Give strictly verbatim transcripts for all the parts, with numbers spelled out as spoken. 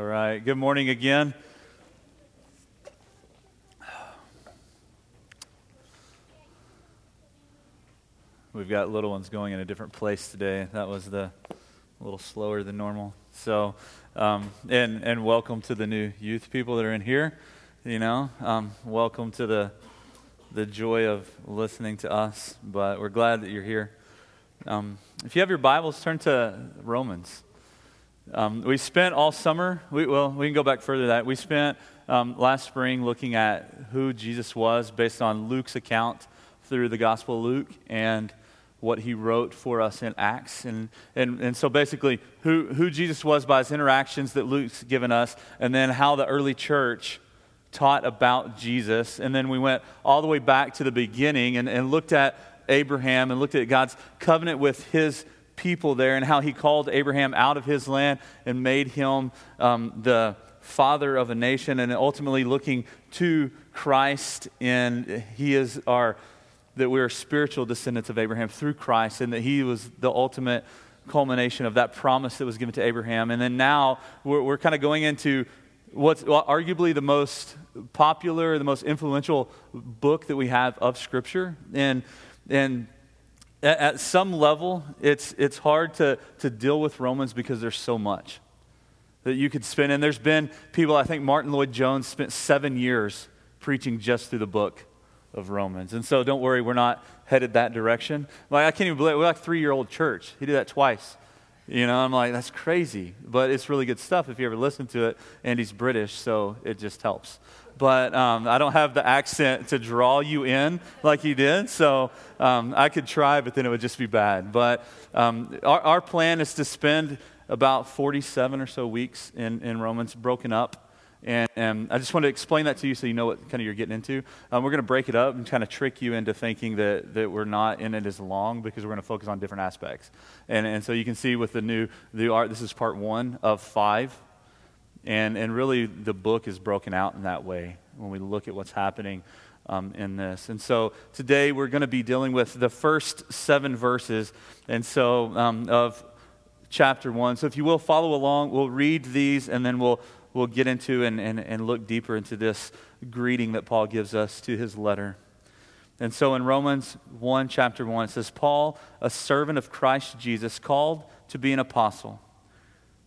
All right, good morning again. We've got little ones going in a different place today. That was the a little slower than normal. So, um, and and welcome to the new youth people that are in here. You know, um, welcome to the the joy of listening to us. But we're glad that you're here. Um, if you have your Bibles, turn to Romans. Um, we spent all summer, we, well, we can go back further than that. We spent um, last spring looking at who Jesus was based on Luke's account through the Gospel of Luke and what he wrote for us in Acts. And and, and so basically who, who Jesus was by his interactions that Luke's given us, and then how the early church taught about Jesus. And then we went all the way back to the beginning and, and looked at Abraham and looked at God's covenant with his people there, and how he called Abraham out of his land and made him um, the father of a nation, and ultimately looking to Christ, and he is our, that we are spiritual descendants of Abraham through Christ, and that he was the ultimate culmination of that promise that was given to Abraham. And then now we're, we're kind of going into what's arguably the most popular, the most influential book that we have of Scripture, and and at some level, it's it's hard to, to deal with Romans because there's so much that you could spend. And there's been people, I think Martin Lloyd-Jones spent seven years preaching just through the book of Romans. And so don't worry, we're not headed that direction. Like, I can't even believe, we're like a three-year-old church. He did that twice. You know, I'm like, that's crazy. But it's really good stuff if you ever listen to it. And he's British, so it just helps. But um, I don't have the accent to draw you in like he did, so um, I could try, but then it would just be bad. But um, our, our plan is to spend about forty-seven or so weeks in, in Romans, broken up, and, and I just want to explain that to you so you know what kind of you're getting into. Um, we're going to break it up and kind of trick you into thinking that, that we're not in it as long, because we're going to focus on different aspects. And and so you can see with the new the art, this is part one of five. And and really, the book is broken out in that way when we look at what's happening um, in this. And so today we're going to be dealing with the first seven verses, and so um, of chapter one. So if you will follow along, we'll read these, and then we'll we'll get into and, and, and look deeper into this greeting that Paul gives us to his letter. And so in Romans one, chapter one, it says, "Paul, a servant of Christ Jesus, called to be an apostle,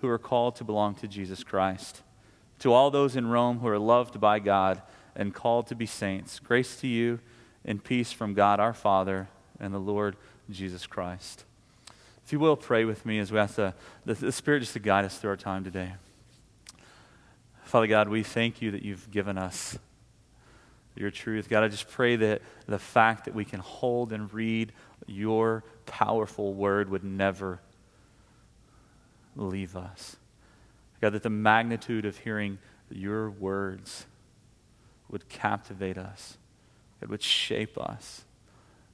who are called to belong to Jesus Christ. To all those in Rome who are loved by God and called to be saints, grace to you and peace from God our Father and the Lord Jesus Christ." If you will, pray with me as we ask the, the, the Spirit just to guide us through our time today. Father God, we thank you that you've given us your truth. God, I just pray that the fact that we can hold and read your powerful word would never leave us. God, that the magnitude of hearing your words would captivate us. It would shape us,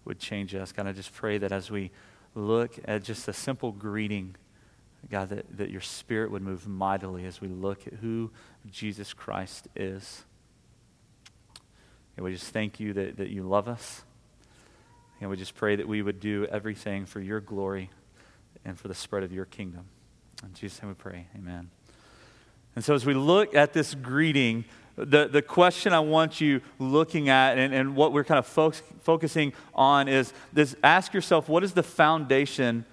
would change us. God, I just pray that as we look at just a simple greeting, God, that, that your Spirit would move mightily as we look at who Jesus Christ is. And we just thank you that, that you love us. And we just pray that we would do everything for your glory and for the spread of your kingdom. In Jesus' name we pray, amen. And so as we look at this greeting, the, the question I want you looking at, and, and what we're kind of fo- focusing on is this: ask yourself, what is the foundation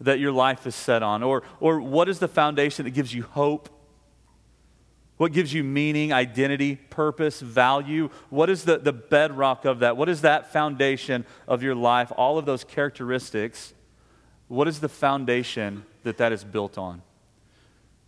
that your life is set on? Or, or what is the foundation that gives you hope? What gives you meaning, identity, purpose, value? What is the, the bedrock of that? What is that foundation of your life? All of those characteristics, what is the foundation that that is built on?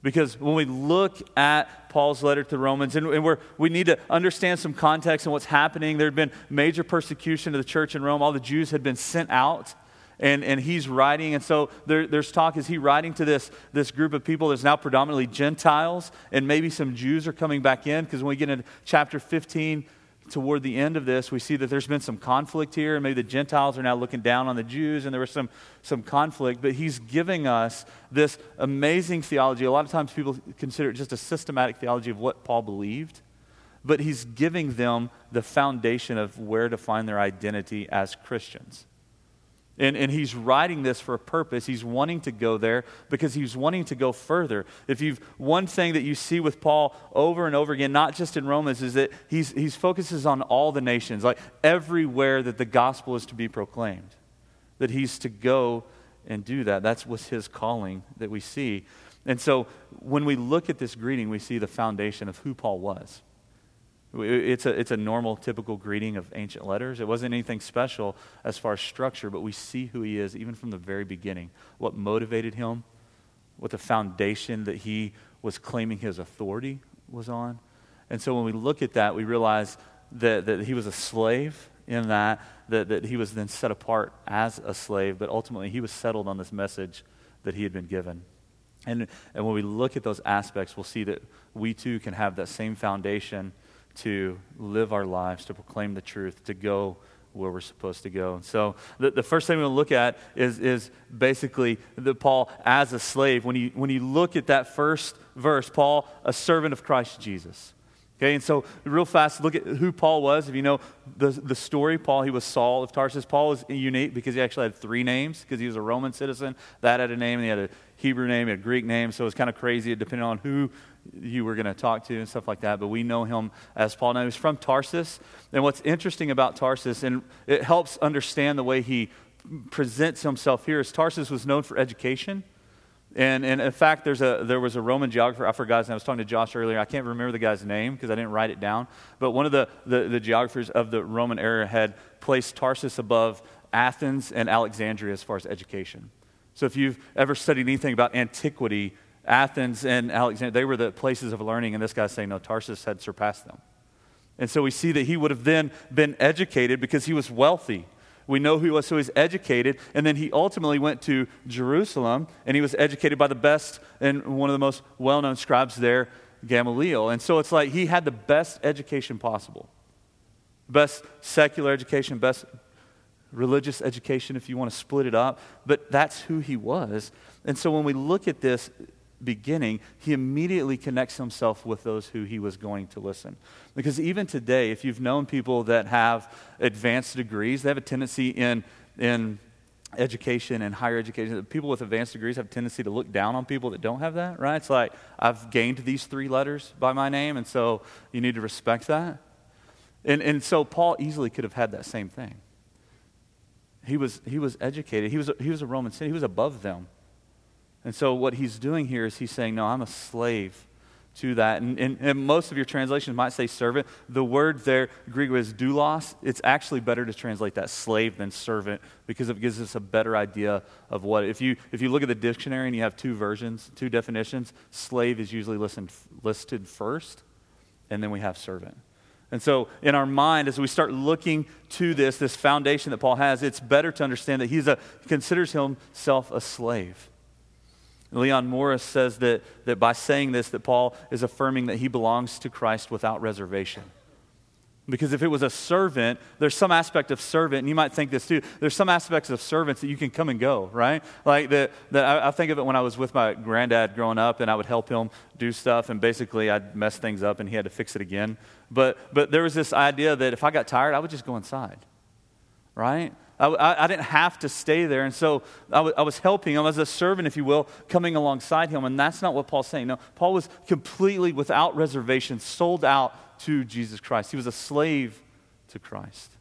Because when we look at Paul's letter to the Romans, and, and we're, we need to understand some context and what's happening. There had been major persecution of the church in Rome. All the Jews had been sent out, and, and he's writing. And so there, there's talk, is he writing to this, this group of people that's now predominantly Gentiles, and maybe some Jews are coming back in? Because when we get into chapter fifteen, toward the end of this, we see that there's been some conflict here, and maybe the Gentiles are now looking down on the Jews, and there was some some conflict, but he's giving us this amazing theology. A lot of times people consider it just a systematic theology of what Paul believed, but he's giving them the foundation of where to find their identity as Christians. And, and he's writing this for a purpose. He's wanting to go there because he's wanting to go further. If you've, one thing that you see with Paul over and over again, not just in Romans, is that he's he's focuses on all the nations, like everywhere that the gospel is to be proclaimed, that he's to go and do that. That's what's his calling that we see. And so when we look at this greeting, we see the foundation of who Paul was. It's a it's a normal, typical greeting of ancient letters. It wasn't anything special as far as structure, but we see who he is even from the very beginning. What motivated him, what the foundation that he was claiming his authority was on. And so when we look at that, we realize that, that he was a slave in that, that, that he was then set apart as a slave, but ultimately he was settled on this message that he had been given. And and when we look at those aspects, we'll see that we too can have that same foundation to live our lives, to proclaim the truth, to go where we're supposed to go. And so the, the first thing we'll look at is, is basically the Paul as a slave. When you, when you look at that first verse, Paul, a servant of Christ Jesus. Okay, and so real fast, look at who Paul was. If you know the, the story, Paul, he was Saul of Tarsus. Paul was unique because he actually had three names, because he was a Roman citizen. That had a name, and he had a Hebrew name, he had a Greek name, so it was kind of crazy depending on who you were going to talk to and stuff like that, but we know him as Paul. Now, he was from Tarsus, and what's interesting about Tarsus, and it helps understand the way he presents himself here, is Tarsus was known for education, and, and in fact, there's a there was a Roman geographer, I forgot his name, I was talking to Josh earlier, I can't remember the guy's name because I didn't write it down, but one of the, the, the geographers of the Roman era had placed Tarsus above Athens and Alexandria as far as education. So if you've ever studied anything about antiquity, Athens and Alexandria, they were the places of learning, and this guy's saying, no, Tarsus had surpassed them. And so we see that he would have then been educated because he was wealthy. We know who he was, so he's educated, and then he ultimately went to Jerusalem, and he was educated by the best and one of the most well-known scribes there, Gamaliel. And so it's like he had the best education possible, best secular education, best religious education, if you want to split it up, but that's who he was. And so when we look at this beginning, he immediately connects himself with those who he was going to listen. Because even today, if you've known people that have advanced degrees, they have a tendency in in education and higher education, people with advanced degrees have a tendency to look down on people that don't have that, right? It's like, I've gained these three letters by my name, and so you need to respect that. And and so Paul easily could have had that same thing. He was he was educated. He was he was a Roman citizen. He was above them. And so what he's doing here is he's saying, no, I'm a slave to that. And, and, and most of your translations might say servant. The word there, Greek, is doulos. It's actually better to translate that slave than servant because it gives us a better idea of what. If you if you look at the dictionary and you have two versions, two definitions, slave is usually listed, listed first, and then we have servant. And so in our mind, as we start looking to this, this foundation that Paul has, it's better to understand that he's a, he considers himself a slave. Leon Morris says that, that by saying this, that Paul is affirming that he belongs to Christ without reservation. Because if it was a servant, there's some aspect of servant, and you might think this too, there's some aspects of servants that you can come and go, right? Like that, that I, I think of it when I was with my granddad growing up, and I would help him do stuff, and basically I'd mess things up, and he had to fix it again. But but there was this idea that if I got tired, I would just go inside, right? I, I, I didn't have to stay there, and so I, w- I was helping him as a servant, if you will, coming alongside him, and that's not what Paul's saying. No, Paul was completely without reservation, sold out to Jesus Christ. He was a slave to Christ.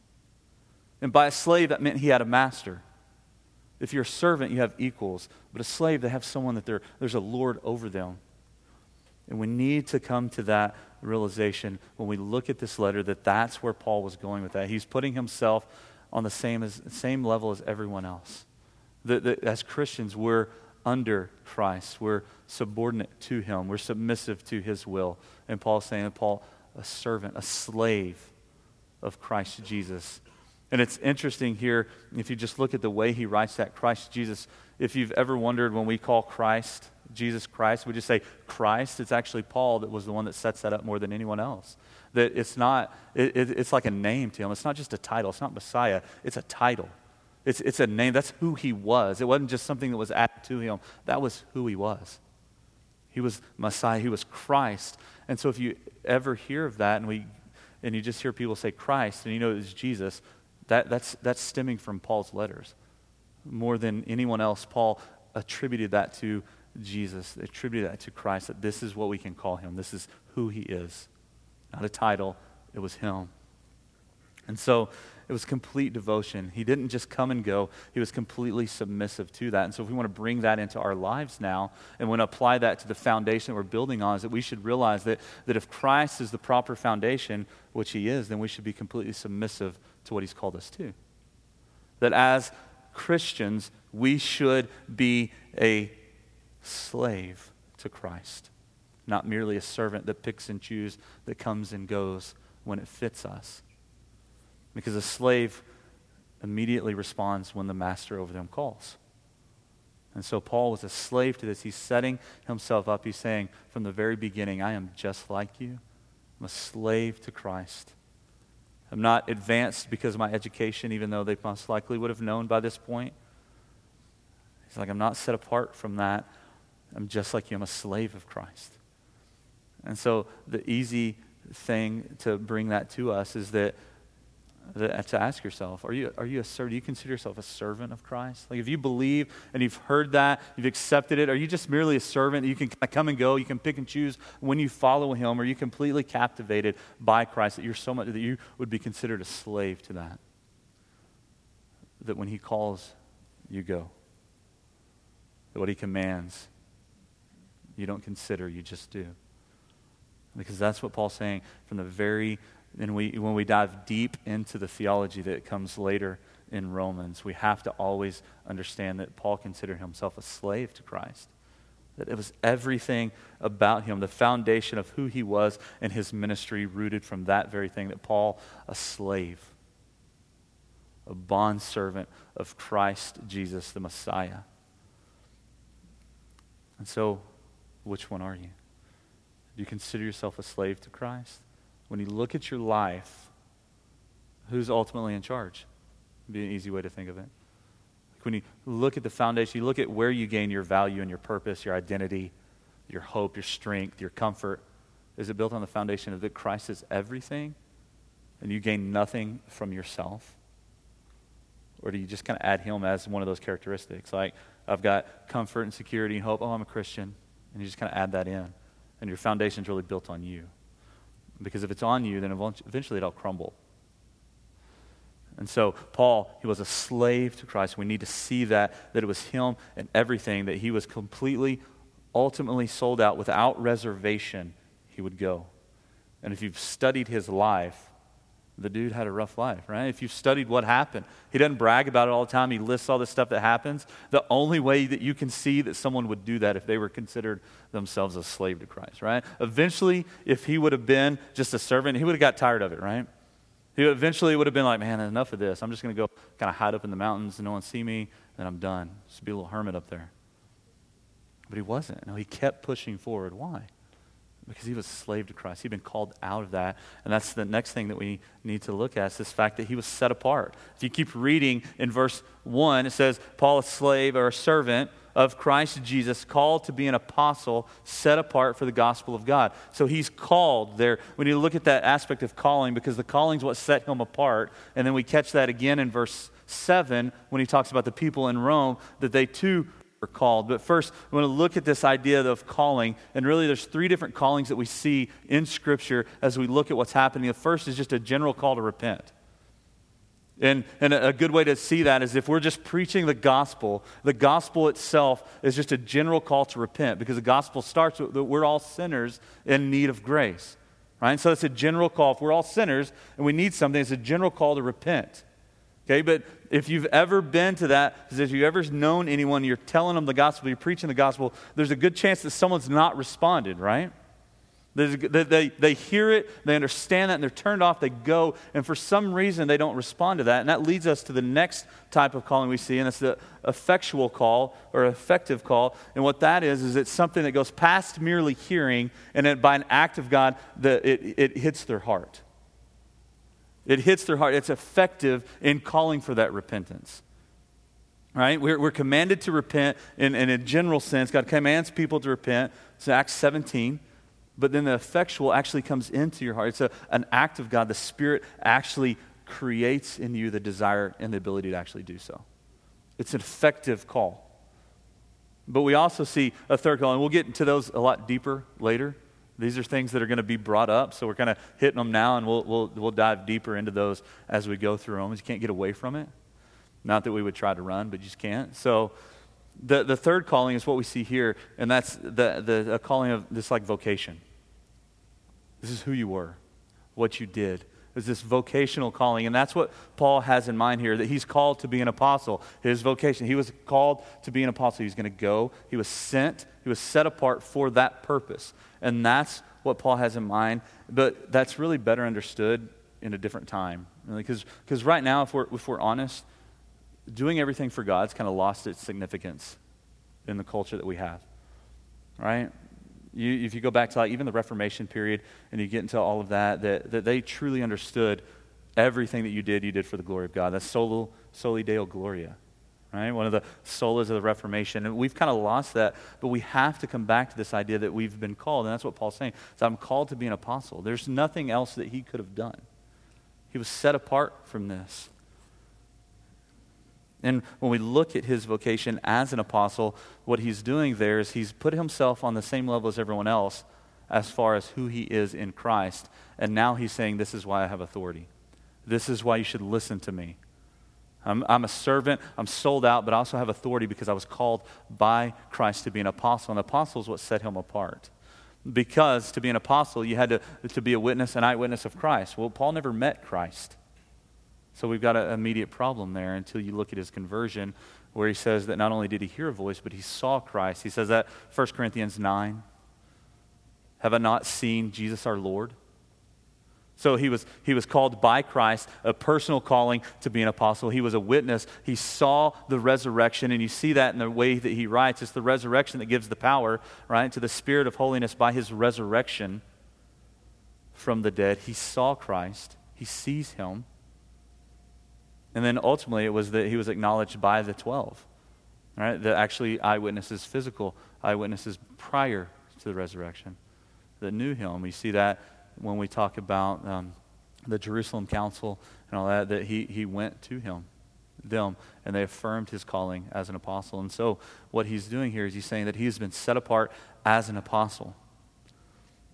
And by a slave, that meant he had a master. If you're a servant, you have equals. But a slave, they have someone that they're, there's a lord over them. And we need to come to that realization when we look at this letter, that that's where Paul was going with that. He's putting himself on the same as same level as everyone else. The, the, as Christians, we're under Christ. We're subordinate to him. We're submissive to his will. And Paul's saying, Paul, a servant, a slave of Christ Jesus. And it's interesting here, if you just look at the way he writes that, Christ Jesus. If you've ever wondered when we call Christ, Jesus Christ, we just say Christ. It's actually Paul that was the one that sets that up more than anyone else. That it's not, it, it, it's like a name to him. It's not just a title. It's not Messiah. It's a title. It's it's a name. That's who he was. It wasn't just something that was added to him. That was who he was. He was Messiah. He was Christ. And so if you ever hear of that and we and you just hear people say Christ and you know it's Jesus, That, that's that's stemming from Paul's letters. More than anyone else, Paul attributed that to Jesus, attributed that to Christ, that this is what we can call him. This is who he is. Not a title, it was him. And so it was complete devotion. He didn't just come and go. He was completely submissive to that. And so if we want to bring that into our lives now and want to apply that to the foundation that we're building on, is that we should realize that, that if Christ is the proper foundation, which he is, then we should be completely submissive to what he's called us to. That as Christians, we should be a slave to Christ, not merely a servant that picks and chooses, that comes and goes when it fits us. Because a slave immediately responds when the master over them calls. And so Paul was a slave to this. He's setting himself up. He's saying, from the very beginning, I am just like you. I'm a slave to Christ. I'm not advanced because of my education, even though they most likely would have known by this point. He's like, I'm not set apart from that. I'm just like you. I'm a slave of Christ. And so the easy thing to bring that to us is that, that to ask yourself, are you are you a servant? Do you consider yourself a servant of Christ? Like if you believe and you've heard that, you've accepted it, are you just merely a servant? You can come and go. You can pick and choose when you follow him. Are you completely captivated by Christ that you're so much that you would be considered a slave to that? That when he calls, you go. That what he commands, you don't consider. You just do. Because that's what Paul's saying from the very And we, when we dive deep into the theology that comes later in Romans, we have to always understand that Paul considered himself a slave to Christ. That it was everything about him, the foundation of who he was and his ministry rooted from that very thing, that Paul, a slave, a bondservant of Christ Jesus, the Messiah. And so, which one are you? Do you consider yourself a slave to Christ? When you look at your life, who's ultimately in charge? Would be an easy way to think of it. Like when you look at the foundation, you look at where you gain your value and your purpose, your identity, your hope, your strength, your comfort. Is it built on the foundation of that Christ is everything and you gain nothing from yourself? Or do you just kind of add him as one of those characteristics? Like, I've got comfort and security and hope. Oh, I'm a Christian. And you just kind of add that in. And your foundation's really built on you. Because if it's on you, then eventually it'll crumble. And so Paul, he was a slave to Christ. We need to see that, that it was him and everything, that he was completely, ultimately sold out. Without reservation, he would go. And if you've studied his life, the dude had a rough life, right? If you've studied what happened, he doesn't brag about it all the time. He lists all the stuff that happens. The only way that you can see that someone would do that if they were considered themselves a slave to Christ, right? Eventually, if he would have been just a servant, he would have got tired of it, right? He eventually would have been like, man, enough of this. I'm just going to go kind of hide up in the mountains and no one see me, and I'm done. Just be a little hermit up there. But he wasn't. No, he kept pushing forward. Why? Because he was a slave to Christ. He'd been called out of that. And that's the next thing that we need to look at, is this fact that he was set apart. If you keep reading in verse one, it says, Paul, a slave or a servant of Christ Jesus, called to be an apostle, set apart for the gospel of God. So he's called there. We need to look at that aspect of calling, because the calling's what set him apart. And then we catch that again in verse seven when he talks about the people in Rome, that they too are called. But first, I want to look at this idea of calling. And really, there's three different callings that we see in Scripture as we look at what's happening. The first is just a general call to repent. And, and a good way to see that is if we're just preaching the gospel, the gospel itself is just a general call to repent, because the gospel starts with that we're all sinners in need of grace, right? And so it's a general call. If we're all sinners and we need something, it's a general call to repent. Okay, but if you've ever been to that, if you've ever known anyone, you're telling them the gospel, you're preaching the gospel, there's a good chance that someone's not responded, right? They, they, they hear it, they understand that, and they're turned off, they go, and for some reason they don't respond to that. And that leads us to the next type of calling we see, and it's the effectual call or effective call. And what that is, is it's something that goes past merely hearing, and it, by an act of God, the, it, it hits their heart. It hits their heart. It's effective in calling for that repentance. Right? We're, we're commanded to repent in, in a general sense. God commands people to repent. It's Acts seventeen. But then the effectual actually comes into your heart. It's a, an act of God. The Spirit actually creates in you the desire and the ability to actually do so. It's an effective call. But we also see a third call, and we'll get into those a lot deeper later. These are things that are going to be brought up, so we're kind of hitting them now, and we'll, we'll, we'll dive deeper into those as we go through Romans. You can't get away from it. Not that we would try to run, but you just can't. So the, the third calling is what we see here, and that's the, the a calling of this like vocation. This is who you were, what you did. It's this vocational calling, and that's what Paul has in mind here, that he's called to be an apostle, his vocation. He was called to be an apostle. He's going to go. He was sent. He was set apart for that purpose, and that's what Paul has in mind, but that's really better understood in a different time, because because right now, if we're if we're honest, doing everything for God's kind of lost its significance in the culture that we have, right? You, if you go back to like even the Reformation period and you get into all of that, that, that they truly understood everything that you did, you did for the glory of God. That's solo, soli Deo Gloria, right? One of the solas of the Reformation. And we've kind of lost that, but we have to come back to this idea that we've been called, and that's what Paul's saying. So I'm called to be an apostle. There's nothing else that he could have done. He was set apart from this. And when we look at his vocation as an apostle, what he's doing there is he's put himself on the same level as everyone else as far as who he is in Christ. And now he's saying, this is why I have authority. This is why you should listen to me. I'm, I'm a servant, I'm sold out, but I also have authority because I was called by Christ to be an apostle. And the apostle is what set him apart. Because to be an apostle, you had to, to be a witness, an eyewitness of Christ. Well, Paul never met Christ. So we've got an immediate problem there until you look at his conversion, where he says that not only did he hear a voice, but he saw Christ. He says that First Corinthians nine. Have I not seen Jesus our Lord? So he was he was called by Christ, a personal calling to be an apostle. He was a witness. He saw the resurrection, and you see that in the way that he writes. It's the resurrection that gives the power, right, to the Spirit of holiness by his resurrection from the dead. He saw Christ. He sees him. And then ultimately, it was that he was acknowledged by the twelve, right? The actually eyewitnesses, physical eyewitnesses prior to the resurrection that knew him. We see that when we talk about um, the Jerusalem Council and all that, that he he went to him, them, and they affirmed his calling as an apostle. And so what he's doing here is he's saying that he's been set apart as an apostle.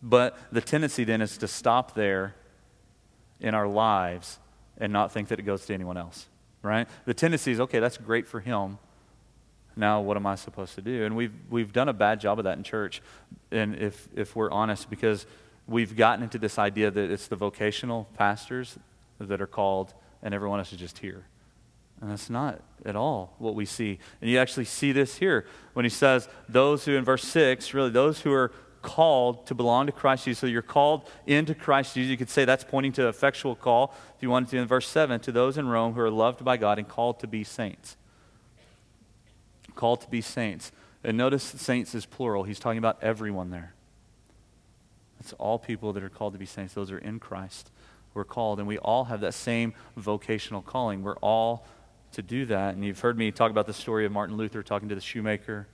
But the tendency then is to stop there in our lives and not think that it goes to anyone else, right? The tendency is, okay, that's great for him. Now what am I supposed to do? And we've we've done a bad job of that in church, and if if we're honest, because we've gotten into this idea that it's the vocational pastors that are called and everyone else is just here. And that's not at all what we see. And you actually see this here when he says, those who, in verse six, really those who are called to belong to Christ Jesus. So you're called into Christ Jesus. You could say that's pointing to effectual call, if you wanted to, in verse seven, to those in Rome who are loved by God and called to be saints. Called to be saints. And notice saints is plural. He's talking about everyone there. That's all people that are called to be saints. Those are in Christ. We're called, and we all have that same vocational calling. We're all to do that. And you've heard me talk about the story of Martin Luther talking to the shoemaker.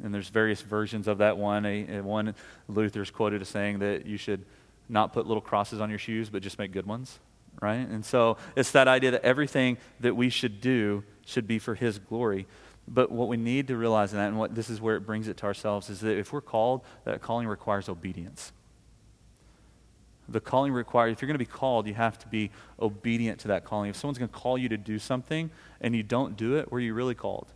And there's various versions of that one. A, a one, Luther's quoted as saying that you should not put little crosses on your shoes, but just make good ones, right? And so it's that idea that everything that we should do should be for his glory. But what we need to realize in that, and what this is where it brings it to ourselves, is that if we're called, that calling requires obedience. The calling requires, if you're going to be called, you have to be obedient to that calling. If someone's going to call you to do something and you don't do it, were you really called?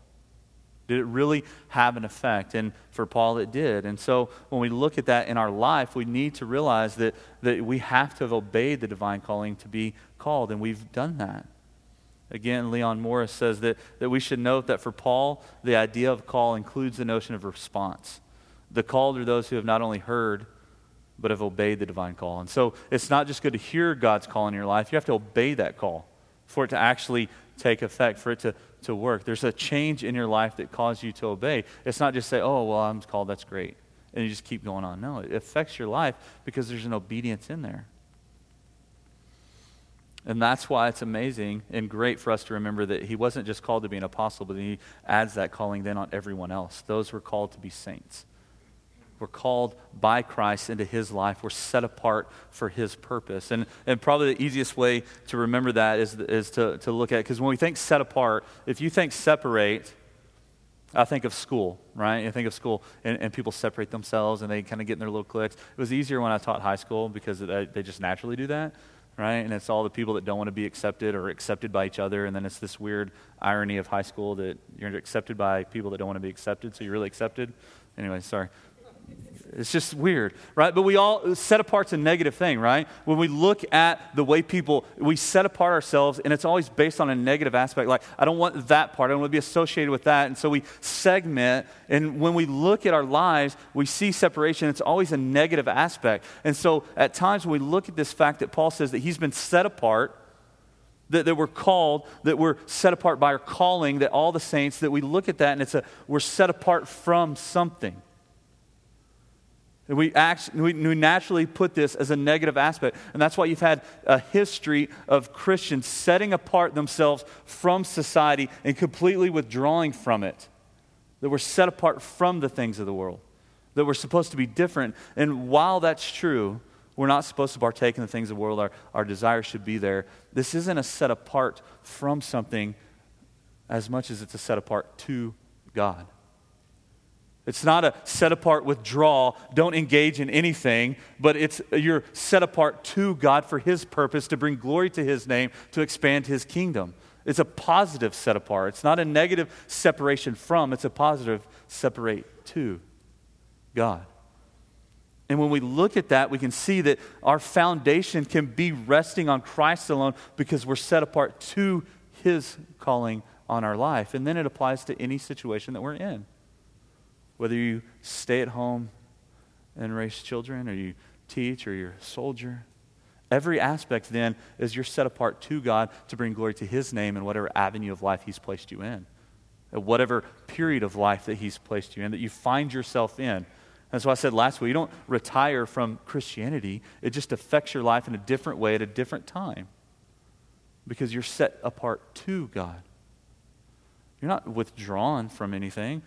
Did it really have an effect? And for Paul, it did. And so when we look at that in our life, we need to realize that, that we have to have obeyed the divine calling to be called, and we've done that. Again, Leon Morris says that, that we should note that for Paul, the idea of call includes the notion of response. The called are those who have not only heard, but have obeyed the divine call. And so it's not just good to hear God's call in your life. You have to obey that call for it to actually take effect, for it to, to work. There's a change in your life that caused you to obey. It's not just say, oh, well, I'm called, that's great, and you just keep going on. No, it affects your life because there's an obedience in there. And that's why it's amazing and great for us to remember that he wasn't just called to be an apostle, but he adds that calling then on everyone else. Those who are called to be saints. We're called by Christ into his life. We're set apart for his purpose. And and probably the easiest way to remember that is, is to, to look at it. Because when we think set apart, if you think separate, I think of school, right? I think of school, and, and people separate themselves, and they kind of get in their little cliques. It was easier when I taught high school because they just naturally do that. Right? And it's all the people that don't want to be accepted or accepted by each other. And then it's this weird irony of high school that you're accepted by people that don't want to be accepted. So you're really accepted. Anyway, sorry. It's just weird, right? But we all, set apart's a negative thing, right? When we look at the way people, we set apart ourselves, and it's always based on a negative aspect. Like, I don't want that part. I don't want to be associated with that. And so we segment, and when we look at our lives, we see separation. It's always a negative aspect. And so at times when we look at this fact that Paul says that he's been set apart, that, that we're called, that we're set apart by our calling, that all the saints, that we look at that, and it's a, we're set apart from something. We, act, we naturally put this as a negative aspect. And that's why you've had a history of Christians setting apart themselves from society and completely withdrawing from it. That we're set apart from the things of the world. That we're supposed to be different. And while that's true, we're not supposed to partake in the things of the world. Our, our desire should be there. This isn't a set apart from something as much as it's a set apart to God. It's not a set-apart withdrawal, don't engage in anything, but it's you're set apart to God for his purpose, to bring glory to his name, to expand his kingdom. It's a positive set-apart. It's not a negative separation from, it's a positive separate to God. And when we look at that, we can see that our foundation can be resting on Christ alone because we're set apart to his calling on our life. And then it applies to any situation that we're in. Whether you stay at home and raise children, or you teach, or you're a soldier. Every aspect then is you're set apart to God to bring glory to his name in whatever avenue of life he's placed you in. At whatever period of life that he's placed you in, that you find yourself in. That's why I said last week, you don't retire from Christianity. It just affects your life in a different way at a different time. Because you're set apart to God. You're not withdrawn from anything.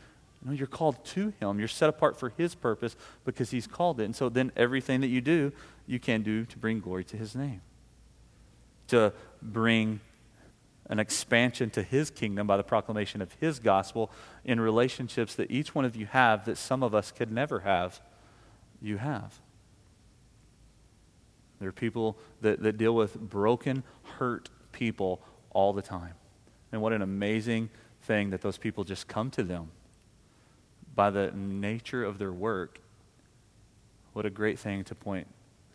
No, you're called to him. You're set apart for his purpose because he's called it. And so then everything that you do, you can do to bring glory to his name. To bring an expansion to his kingdom by the proclamation of his gospel in relationships that each one of you have that some of us could never have, you have. There are people that, that deal with broken, hurt people all the time. And what an amazing thing that those people just come to them. By the nature of their work, what a great thing to point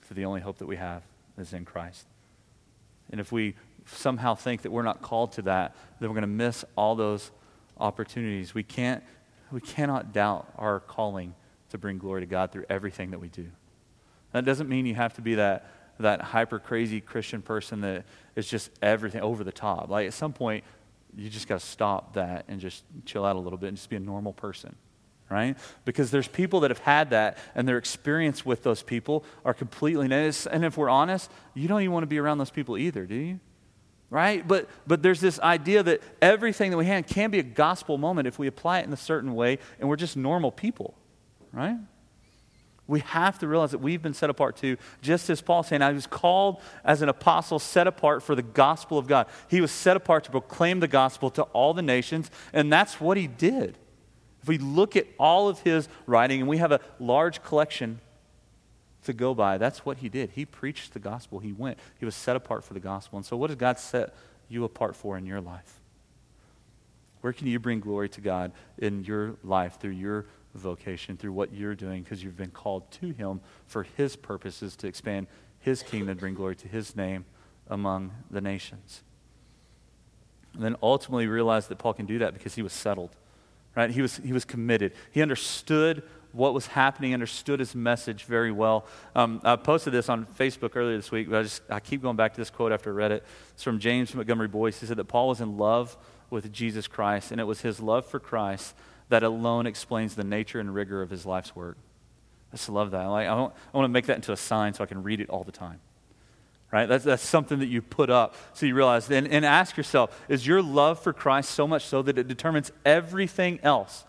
to the only hope that we have is in Christ. And if we somehow think that we're not called to that, then we're going to miss all those opportunities. We can't, we cannot doubt our calling to bring glory to God through everything that we do. That doesn't mean you have to be that, that hyper-crazy Christian person that is just everything over the top. Like at some point, you just got to stop that and just chill out a little bit and just be a normal person. Right? Because there's people that have had that, and their experience with those people are completely negative. And if we're honest, you don't even want to be around those people either, do you? Right? But but there's this idea that everything that we have can be a gospel moment if we apply it in a certain way, and we're just normal people, right? We have to realize that we've been set apart too, just as Paul saying, I was called as an apostle, set apart for the gospel of God. He was set apart to proclaim the gospel to all the nations, and that's what he did. If we look at all of his writing, and we have a large collection to go by, that's what he did. He preached the gospel. He went. He was set apart for the gospel. And so what has God set you apart for in your life? Where can you bring glory to God in your life through your vocation, through what you're doing, because you've been called to him for his purposes to expand his kingdom, bring glory to his name among the nations. And then ultimately realize that Paul can do that because he was settled. Right? He was, he was committed. He understood what was happening, understood his message very well. Um, I posted this on Facebook earlier this week, but I just I keep going back to this quote after I read it. It's from James Montgomery Boyce. He said that Paul was in love with Jesus Christ, and it was his love for Christ that alone explains the nature and rigor of his life's work. I just love that. Like, I, want, I want to make that into a sign so I can read it all the time. Right? That's, that's something that you put up so you realize. And, and ask yourself, is your love for Christ so much so that it determines everything else?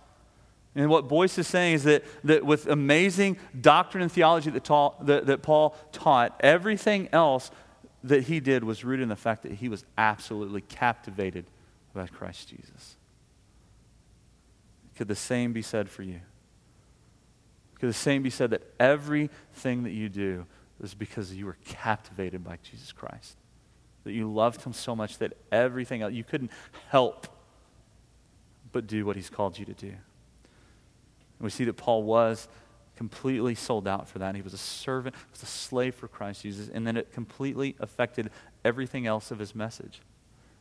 And what Boyce is saying is that, that with amazing doctrine and theology that, ta- that, that Paul taught, everything else that he did was rooted in the fact that he was absolutely captivated by Christ Jesus. Could the same be said for you? Could the same be said that everything that you do is because you were captivated by Jesus Christ? That you loved him so much that everything else, you couldn't help but do what he's called you to do. And we see that Paul was completely sold out for that. And he was a servant, he was a slave for Christ Jesus. And then it completely affected everything else of his message.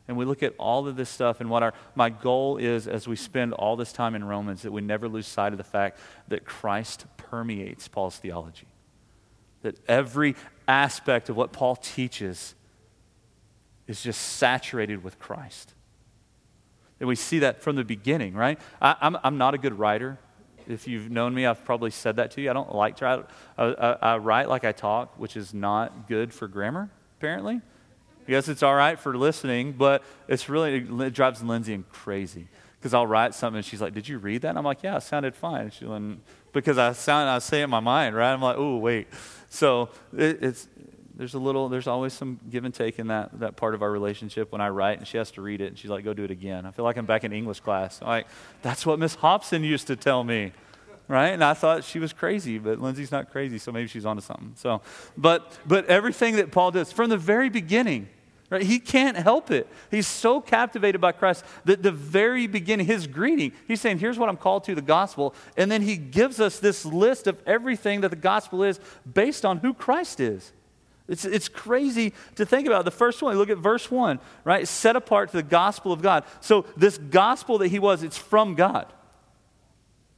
And we look at all of this stuff, and what our my goal is as we spend all this time in Romans, that we never lose sight of the fact that Christ permeates Paul's theology. That every aspect of what Paul teaches is just saturated with Christ. And we see that from the beginning, right? I, I'm, I'm not a good writer. If you've known me, I've probably said that to you. I don't like to write. I, I, I write like I talk, which is not good for grammar, apparently. I guess it's all right for listening, but it's really, it drives Lindsay crazy. Because I'll write something and she's like, did you read that? And I'm like, yeah, it sounded fine. She's like, because I sound, I say it in my mind, right? I'm like, oh, wait. So it, it's there's a little, there's always some give and take in that that part of our relationship when I write and she has to read it and she's like, go do it again. I feel like I'm back in English class. I'm like, that's what Miss Hobson used to tell me, right? And I thought she was crazy, but Lindsay's not crazy, so maybe she's onto something. So, but but everything that Paul does from the very beginning. Right? He can't help it. He's so captivated by Christ that the very beginning, his greeting, he's saying, here's what I'm called to, the gospel. And then he gives us this list of everything that the gospel is based on who Christ is. It's, it's crazy to think about. The first one, look at verse one, right? Set apart to the gospel of God. So this gospel that he was, it's from God.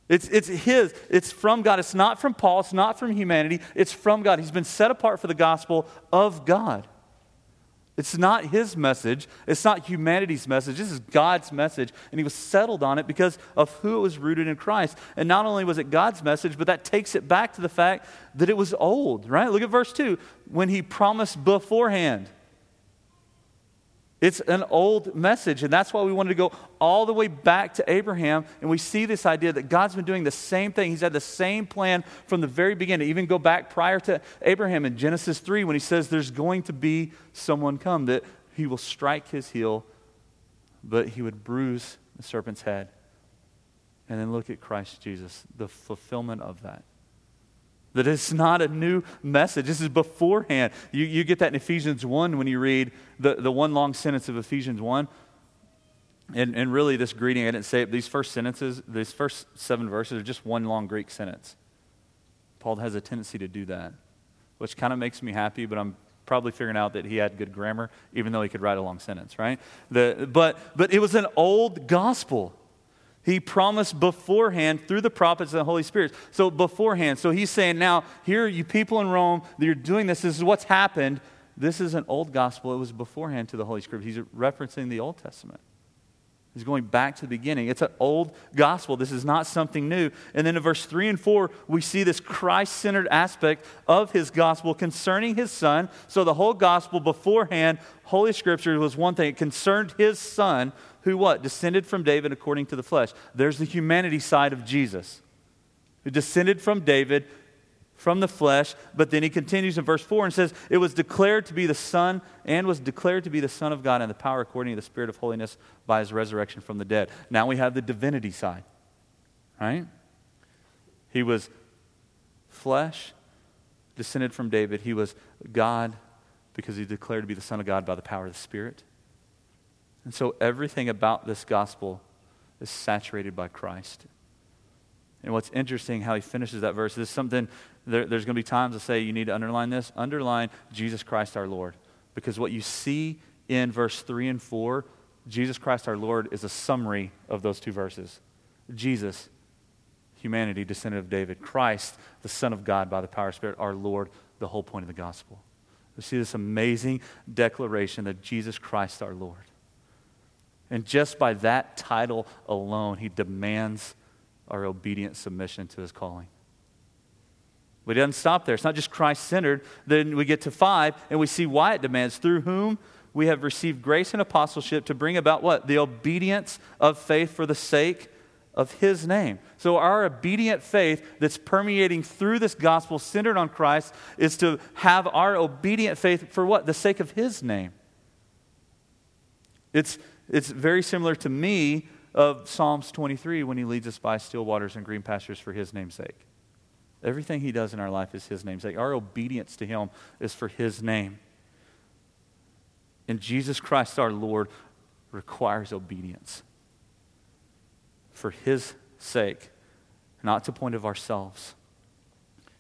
It's it's his. It's from God. It's not from Paul. It's not from humanity. It's from God. He's been set apart for the gospel of God. It's not his message. It's not humanity's message. This is God's message. And he was settled on it because of who it was rooted in Christ. And not only was it God's message, but that takes it back to the fact that it was old, right? Look at verse two. When he promised beforehand. It's an old message, and that's why we wanted to go all the way back to Abraham, and we see this idea that God's been doing the same thing. He's had the same plan from the very beginning, even go back prior to Abraham in Genesis three when he says there's going to be someone come that he will strike his heel, but he would bruise the serpent's head. And then look at Christ Jesus, the fulfillment of that. That it's not a new message. This is beforehand. You, you get that in Ephesians one when you read the, the one long sentence of Ephesians one. And, and really this greeting, I didn't say it, but these first sentences, these first seven verses are just one long Greek sentence. Paul has a tendency to do that, which kind of makes me happy, but I'm probably figuring out that he had good grammar, even though he could write a long sentence, right? The, but, but it was an old gospel. He promised beforehand through the prophets and the Holy Spirit. So beforehand. So he's saying now, here you people in Rome, that you're doing this. This is what's happened. This is an old gospel. It was beforehand to the Holy Scripture. He's referencing the Old Testament. He's going back to the beginning. It's an old gospel. This is not something new. And then in verse three and four, we see this Christ-centered aspect of his gospel concerning his son. So the whole gospel beforehand, Holy Scripture was one thing. It concerned his son, who what? Descended from David according to the flesh. There's the humanity side of Jesus, who descended from David, from the flesh. But then he continues in verse four and says, it was declared to be the Son, and was declared to be the Son of God in the power according to the Spirit of holiness by his resurrection from the dead. Now we have the divinity side, right? He was flesh, descended from David. He was God because he declared to be the Son of God by the power of the Spirit. And so everything about this gospel is saturated by Christ. And what's interesting how he finishes that verse is something, there, there's going to be times I say you need to underline this. Underline Jesus Christ our Lord. Because what you see in verse three and four, Jesus Christ our Lord, is a summary of those two verses. Jesus, humanity, descendant of David, Christ, the Son of God by the power of the Spirit, our Lord, the whole point of the gospel. We see this amazing declaration of Jesus Christ our Lord. And just by that title alone, he demands our obedient submission to his calling. But it doesn't stop there. It's not just Christ-centered. Then we get to five, and we see why it demands. Through whom we have received grace and apostleship to bring about what? The obedience of faith for the sake of his name. So our obedient faith that's permeating through this gospel centered on Christ is to have our obedient faith for what? The sake of his name. It's, it's very similar to me of Psalms twenty-three when he leads us by still waters and green pastures for his name's sake. Everything he does in our life is his name's sake. Our obedience to him is for his name. And Jesus Christ our Lord requires obedience for his sake, not to point of ourselves.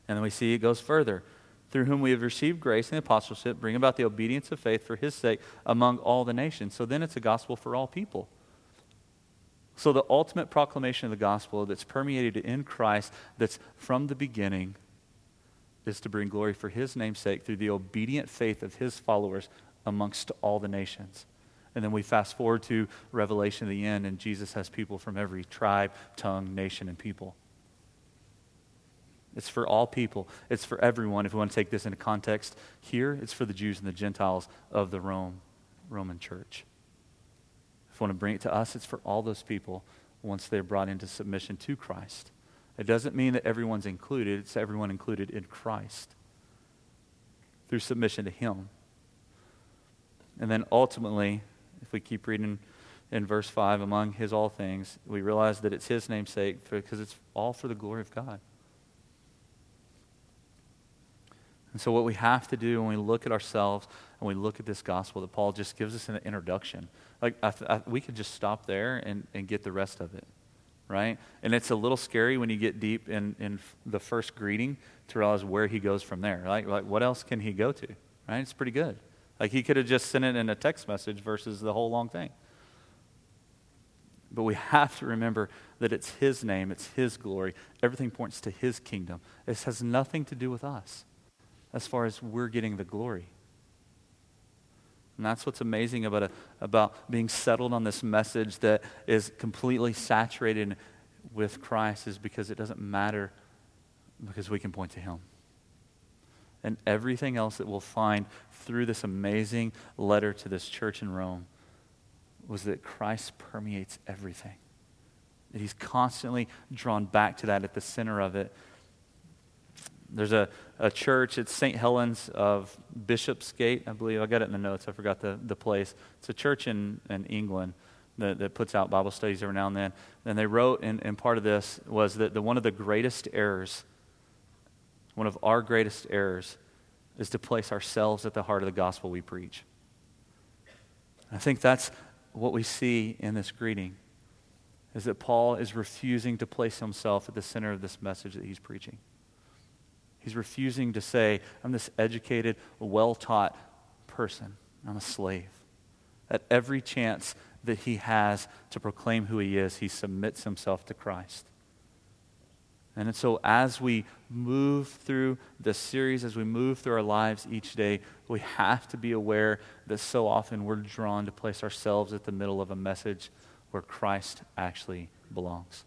And then we see it goes further. Through whom we have received grace and apostleship, bring about the obedience of faith for his sake among all the nations. So then it's a gospel for all people. So the ultimate proclamation of the gospel that's permeated in Christ, that's from the beginning, is to bring glory for his name's sake through the obedient faith of his followers amongst all the nations. And then we fast forward to Revelation, the end, and Jesus has people from every tribe, tongue, nation, and people. It's for all people. It's for everyone. If we want to take this into context here, it's for the Jews and the Gentiles of the Rome, Roman church. If we want to bring it to us, it's for all those people once they're brought into submission to Christ. It doesn't mean that everyone's included. It's everyone included in Christ through submission to him. And then ultimately, if we keep reading in verse five, among his all things, we realize that it's his name's sake because it's all for the glory of God. And so what we have to do when we look at ourselves and we look at this gospel that Paul just gives us in the introduction, like I th- I, we could just stop there and, and get the rest of it, right? And it's a little scary when you get deep in, in the first greeting to realize where he goes from there, right? Like what else can he go to, right? It's pretty good. Like he could have just sent it in a text message versus the whole long thing. But we have to remember that it's his name, it's his glory. Everything points to his kingdom. This has nothing to do with us as far as we're getting the glory. And that's what's amazing about a, about being settled on this message that is completely saturated with Christ is because it doesn't matter because we can point to him. And everything else that we'll find through this amazing letter to this church in Rome was that Christ permeates everything. That he's constantly drawn back to that at the center of it. There's a, a church, it's Saint Helen's of Bishopsgate, I believe. I got it in the notes, I forgot the, the place. It's a church in, in England that, that puts out Bible studies every now and then. And they wrote, and, and part of this was that the, one of the greatest errors One of our greatest errors is to place ourselves at the heart of the gospel we preach. I think that's what we see in this greeting, is that Paul is refusing to place himself at the center of this message that he's preaching. He's refusing to say, I'm this educated, well-taught person. I'm a slave. At every chance that he has to proclaim who he is, he submits himself to Christ. And so as we move through this series, as we move through our lives each day, we have to be aware that so often we're drawn to place ourselves at the middle of a message where Christ actually belongs.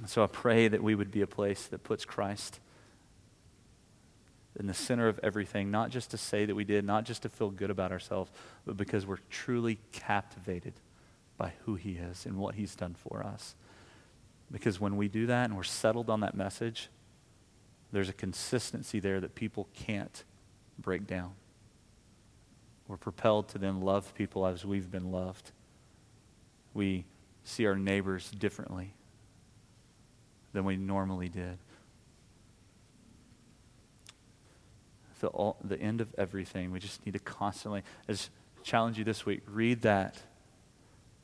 And so I pray that we would be a place that puts Christ in the center of everything, not just to say that we did, not just to feel good about ourselves, but because we're truly captivated by who he is and what he's done for us. Because when we do that and we're settled on that message, there's a consistency there that people can't break down. We're propelled to then love people as we've been loved. We see our neighbors differently than we normally did. The, all, the end of everything, we just need to constantly, I just challenge you this week, read that.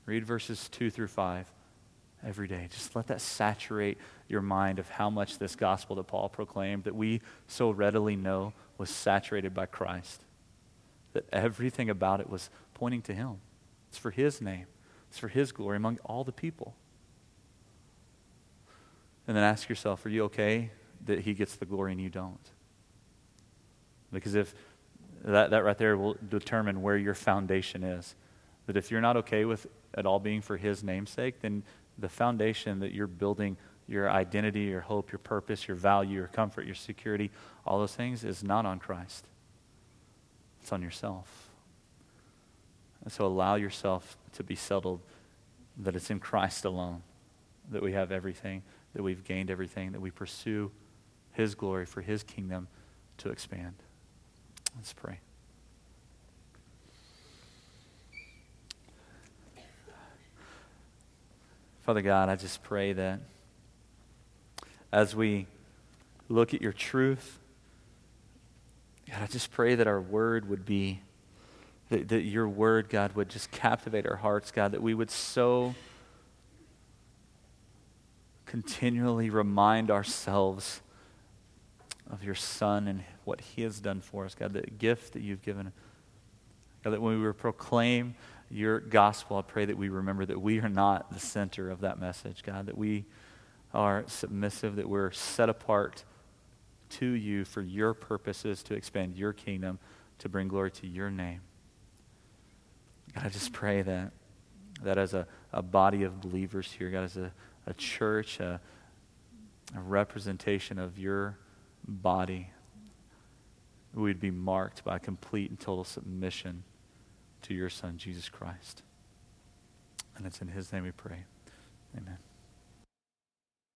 Read verses two through five. Every day. Just let that saturate your mind of how much this gospel that Paul proclaimed that we so readily know was saturated by Christ. That everything about it was pointing to him. It's for his name. It's for his glory among all the people. And then ask yourself, are you okay that he gets the glory and you don't? Because if that, that right there will determine where your foundation is. That if you're not okay with it all being for his namesake, then the foundation that you're building your identity, your hope, your purpose, your value, your comfort, your security, all those things is not on Christ. It's on yourself. And so allow yourself to be settled that it's in Christ alone that we have everything, that we've gained everything, that we pursue his glory for his kingdom to expand. Let's pray. Father God, I just pray that as we look at your truth, God, I just pray that our word would be, that, that your word, God, would just captivate our hearts, God, that we would so continually remind ourselves of your Son and what he has done for us, God, the gift that you've given. God, that when we proclaim your gospel, I pray that we remember that we are not the center of that message, God, that we are submissive, that we're set apart to you for your purposes, to expand your kingdom, to bring glory to your name. God, I just pray that that as a, a body of believers here, God, as a, a church, a, a representation of your body, we'd be marked by complete and total submission to your Son, Jesus Christ. And it's in his name we pray. Amen.